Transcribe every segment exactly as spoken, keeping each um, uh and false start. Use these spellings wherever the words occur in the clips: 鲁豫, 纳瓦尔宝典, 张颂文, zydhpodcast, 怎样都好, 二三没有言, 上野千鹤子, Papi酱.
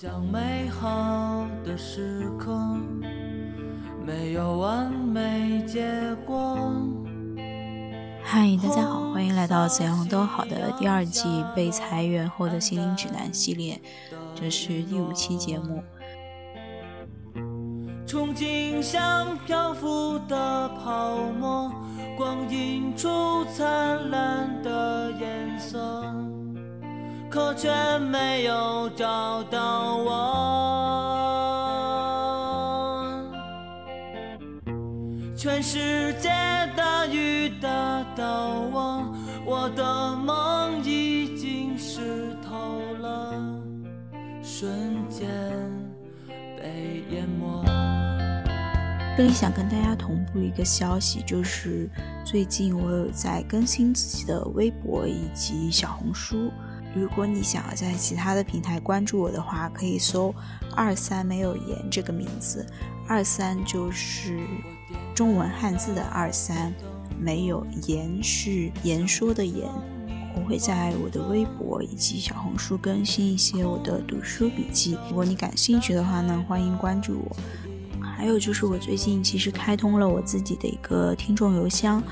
想美好的时刻没有完美结果。嗨，大家好，欢迎来到怎样都好的第二季被裁员后的心灵指南系列，这是第五期节目。憧憬像漂浮的泡沫，光映出灿烂的颜色，可却没有找到我。全世界大雨打到我，我的梦已经湿透了，瞬间被淹没。这里想跟大家同步一个消息，就是最近我有在更新自己的微博以及小红书，如果你想要在其他的平台关注我的话，可以搜二三没有言这个名字，二三就是中文汉字的二三，没有言是言说的言。我会在我的微博以及小红书更新一些我的读书笔记，如果你感兴趣的话呢，欢迎关注我。还有就是我最近其实开通了我自己的一个听众邮箱，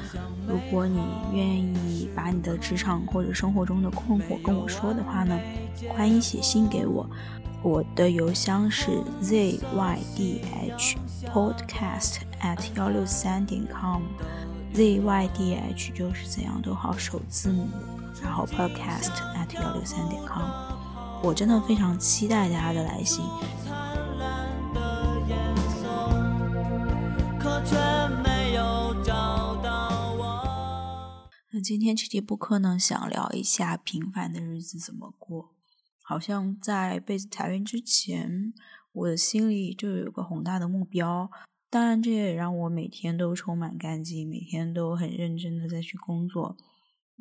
如果你愿意把你的职场或者生活中的困惑跟我说的话呢，欢迎写信给我，我的邮箱是 zydhpodcast at one sixty three dot com， zydh 就是怎样都好首字母，然后 podcast at one sixty three dot com。 我真的非常期待大家的来信。那今天这节播客呢，想聊一下平凡的日子怎么过。好像在被裁员之前，我的心里就有个宏大的目标，当然这也让我每天都充满干劲，每天都很认真的在去工作。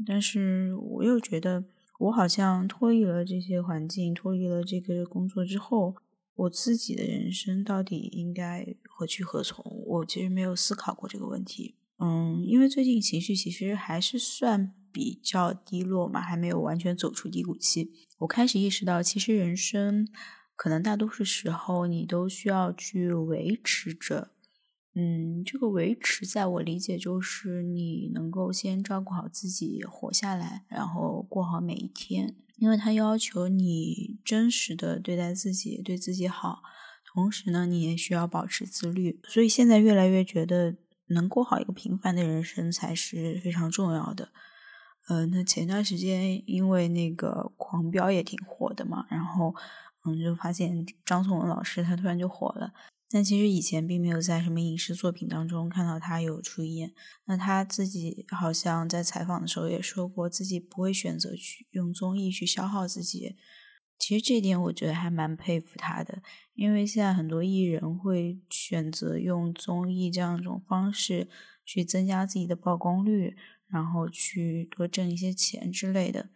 但是我又觉得我好像脱离了这些环境，脱离了这个工作之后，我自己的人生到底应该何去何从，我其实没有思考过这个问题。嗯，因为最近情绪其实还是算比较低落嘛，还没有完全走出低谷期。我开始意识到，其实人生可能大多数时候你都需要去维持着。嗯，这个维持在我理解就是你能够先照顾好自己活下来，然后过好每一天，因为它要求你真实的对待自己，对自己好，同时呢你也需要保持自律。所以现在越来越觉得能过好一个平凡的人生才是非常重要的。呃，那前段时间因为那个狂飙也挺火的嘛，然后嗯，就发现张颂文老师他突然就火了，但其实以前并没有在什么影视作品当中看到他有出演。那他自己好像在采访的时候也说过，自己不会选择去用综艺去消耗自己。其实这点我觉得还蛮佩服他的，因为现在很多艺人会选择用综艺这样一种方式去增加自己的曝光率，然后去多挣一些钱之类的。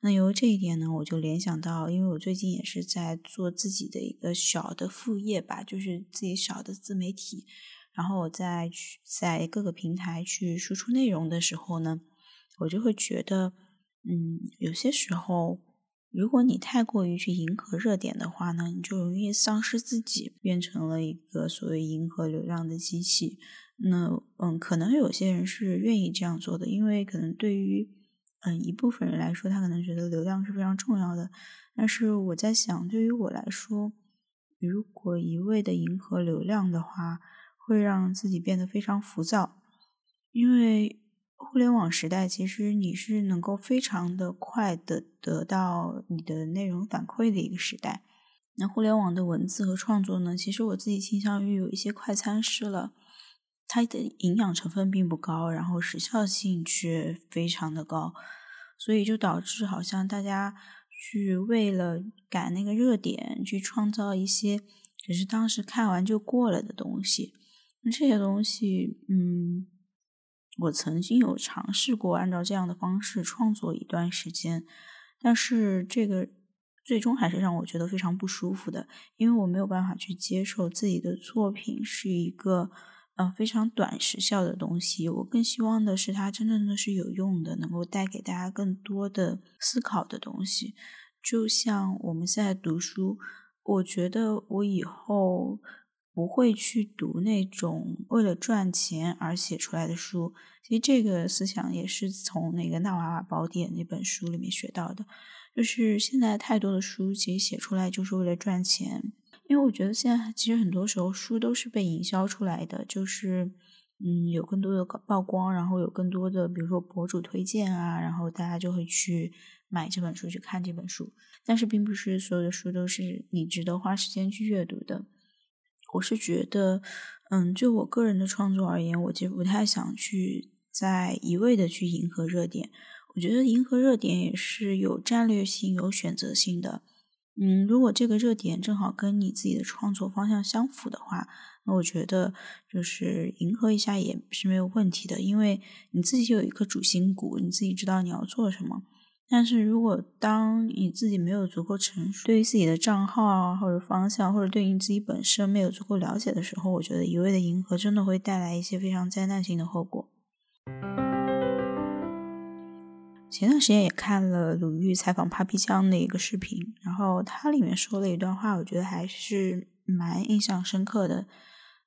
那由这一点呢，我就联想到，因为我最近也是在做自己的一个小的副业吧，就是自己小的自媒体，然后我在在各个平台去输出内容的时候呢，我就会觉得嗯，有些时候如果你太过于去迎合热点的话呢，你就容易丧失自己，变成了一个所谓迎合流量的机器。那嗯，可能有些人是愿意这样做的，因为可能对于嗯一部分人来说，他可能觉得流量是非常重要的。但是我在想，对于我来说，如果一味的迎合流量的话，会让自己变得非常浮躁。因为互联网时代，其实你是能够非常的快的得到你的内容反馈的一个时代。那互联网的文字和创作呢，其实我自己倾向于有一些快餐式了，它的营养成分并不高，然后时效性却非常的高，所以就导致好像大家去为了赶那个热点，去创造一些只是当时看完就过了的东西。那这些东西嗯。我曾经有尝试过按照这样的方式创作一段时间，但是这个最终还是让我觉得非常不舒服的，因为我没有办法去接受自己的作品是一个呃非常短时效的东西。我更希望的是它真正的是有用的，能够带给大家更多的思考的东西。就像我们现在读书，我觉得我以后不会去读那种为了赚钱而写出来的书。其实这个思想也是从那个《纳瓦尔宝典》那本书里面学到的，就是现在太多的书其实写出来就是为了赚钱。因为我觉得现在其实很多时候书都是被营销出来的，就是嗯有更多的曝光，然后有更多的比如说博主推荐啊，然后大家就会去买这本书，去看这本书。但是并不是所有的书都是你值得花时间去阅读的。我是觉得嗯就我个人的创作而言，我就不太想去再一味的去迎合热点。我觉得迎合热点也是有战略性有选择性的。嗯，如果这个热点正好跟你自己的创作方向相符的话，那我觉得就是迎合一下也是没有问题的，因为你自己有一颗主心骨，你自己知道你要做什么。但是如果当你自己没有足够成熟，对于自己的账号啊或者方向，或者对于自己本身没有足够了解的时候，我觉得一味的迎合真的会带来一些非常灾难性的后果。前段时间也看了鲁豫采访 Papi 酱的一个视频，然后他里面说了一段话，我觉得还是蛮印象深刻的。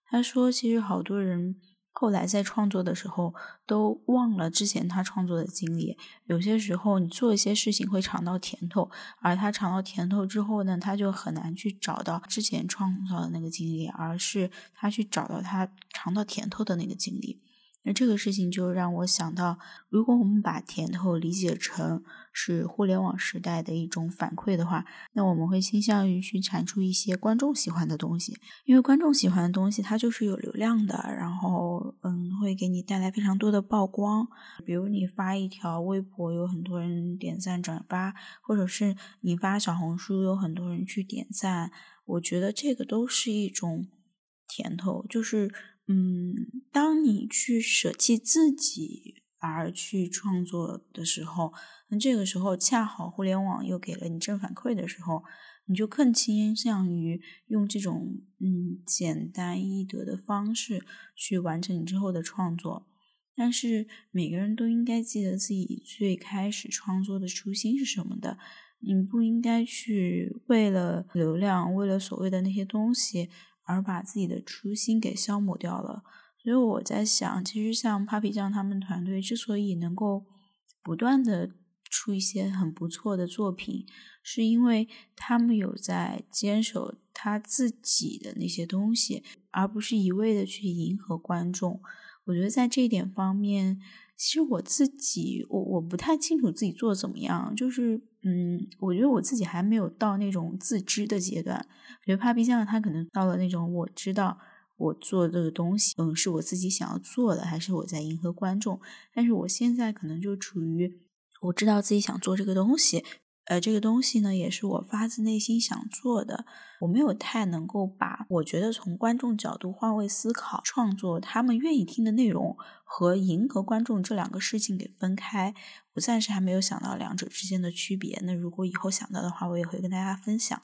他说其实好多人后来在创作的时候都忘了之前他创作的经历，有些时候你做一些事情会尝到甜头，而他尝到甜头之后呢，他就很难去找到之前创造的那个经历，而是他去找到他尝到甜头的那个经历。那这个事情就让我想到，如果我们把甜头理解成是互联网时代的一种反馈的话，那我们会倾向于去产出一些观众喜欢的东西，因为观众喜欢的东西它就是有流量的，然后嗯会给你带来非常多的曝光。比如你发一条微博有很多人点赞转发，或者是你发小红书有很多人去点赞，我觉得这个都是一种甜头。就是嗯，当你去舍弃自己而去创作的时候，那这个时候恰好互联网又给了你正反馈的时候，你就更倾向于用这种嗯简单易得的方式去完成你之后的创作。但是每个人都应该记得自己最开始创作的初心是什么的，你不应该去为了流量，为了所谓的那些东西而把自己的初心给消磨掉了。所以我在想，其实像 Papi 酱他们团队之所以能够不断的出一些很不错的作品，是因为他们有在坚守他自己的那些东西，而不是一味的去迎合观众。我觉得在这一点方面，其实我自己我我不太清楚自己做怎么样，就是嗯，我觉得我自己还没有到那种自知的阶段。我觉得 Papi 酱他可能到了那种我知道我做的东西嗯是我自己想要做的，还是我在迎合观众。但是我现在可能就处于我知道自己想做这个东西，呃，这个东西呢也是我发自内心想做的，我没有太能够把我觉得从观众角度换位思考创作他们愿意听的内容和迎合观众这两个事情给分开，我暂时还没有想到两者之间的区别。那如果以后想到的话，我也会跟大家分享。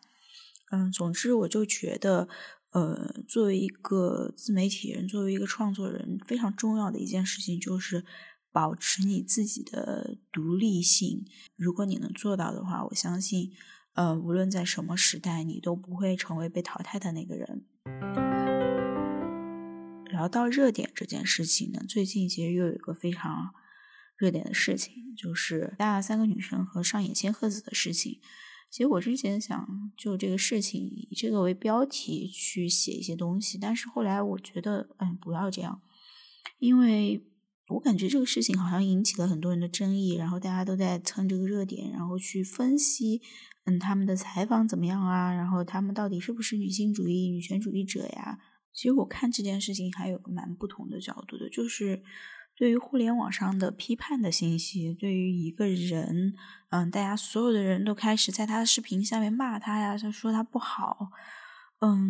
嗯，总之我就觉得呃，作为一个自媒体人，作为一个创作人，非常重要的一件事情就是保持你自己的独立性。如果你能做到的话，我相信呃，无论在什么时代你都不会成为被淘汰的那个人。聊到热点这件事情呢，最近其实又有一个非常热点的事情，就是大三个女生和上野千鹤子的事情。其实我之前想就这个事情以这个为标题去写一些东西，但是后来我觉得嗯，不要这样，因为我感觉这个事情好像引起了很多人的争议，然后大家都在蹭这个热点，然后去分析嗯他们的采访怎么样啊，然后他们到底是不是女性主义女权主义者呀。其实我看这件事情还有个蛮不同的角度的，就是对于互联网上的批判的信息，对于一个人嗯大家所有的人都开始在他的视频下面骂他呀，说他不好。嗯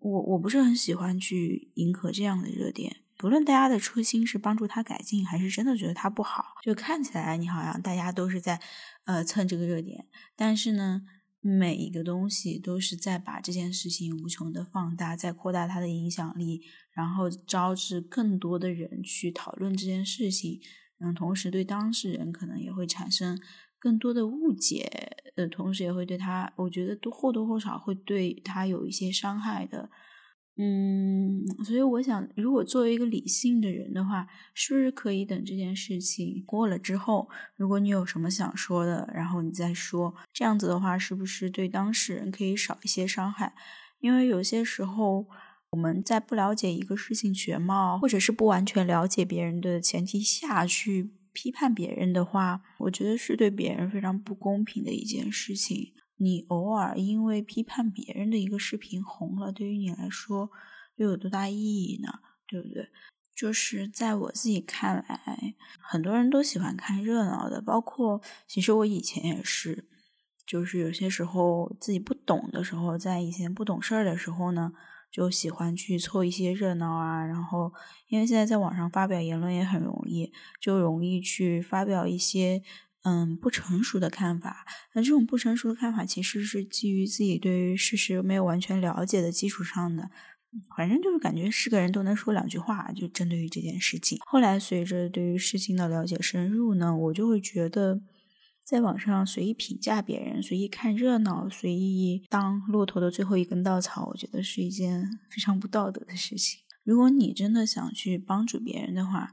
我我不是很喜欢去迎合这样的热点，不论大家的初心是帮助他改进，还是真的觉得他不好，就看起来你好像大家都是在呃蹭这个热点，但是呢每一个东西都是在把这件事情无穷的放大，在扩大它的影响力，然后招致更多的人去讨论这件事情。嗯，同时对当事人可能也会产生更多的误解，呃，同时也会对他，我觉得多或多或少会对他有一些伤害的。嗯，所以我想，如果作为一个理性的人的话，是不是可以等这件事情过了之后，如果你有什么想说的，然后你再说，这样子的话，是不是对当事人可以少一些伤害？因为有些时候我们在不了解一个事情全貌，或者是不完全了解别人的前提下去批判别人的话，我觉得是对别人非常不公平的一件事情。你偶尔因为批判别人的一个视频红了，对于你来说又有多大意义呢？对不对？就是在我自己看来，很多人都喜欢看热闹的，包括其实我以前也是，就是有些时候自己不懂的时候，在以前不懂事儿的时候呢，就喜欢去凑一些热闹啊，然后因为现在在网上发表言论也很容易，就容易去发表一些嗯不成熟的看法。那这种不成熟的看法其实是基于自己对于事实没有完全了解的基础上的，反正就是感觉是个人都能说两句话，就针对于这件事情。后来随着对于事情的了解深入呢，我就会觉得在网上随意评价别人，随意看热闹，随意当骆驼的最后一根稻草，我觉得是一件非常不道德的事情。如果你真的想去帮助别人的话，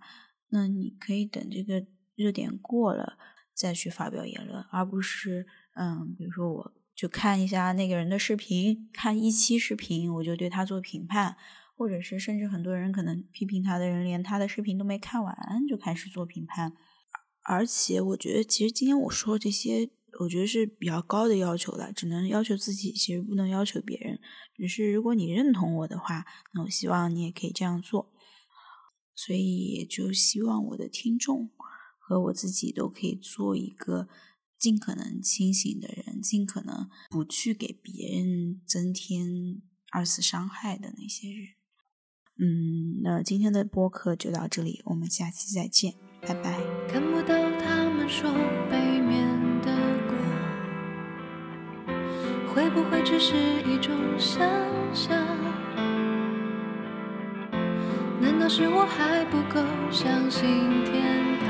那你可以等这个热点过了再去发表言论，而不是嗯，比如说我就看一下那个人的视频，看一期视频我就对他做评判，或者是甚至很多人可能批评他的人连他的视频都没看完就开始做评判。而且我觉得其实今天我说这些我觉得是比较高的要求了，只能要求自己，其实不能要求别人，只是如果你认同我的话，那我希望你也可以这样做。所以也就希望我的听众和我自己都可以做一个尽可能清醒的人，尽可能不去给别人增添二次伤害的那些人。嗯，那今天的播客就到这里，我们下期再见，拜拜。看不到他们说背面的果，会不会只是一种想象？难道是我还不够相信天堂，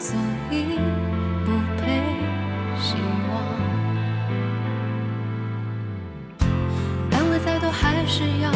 所以不配希望？安慰再多还是要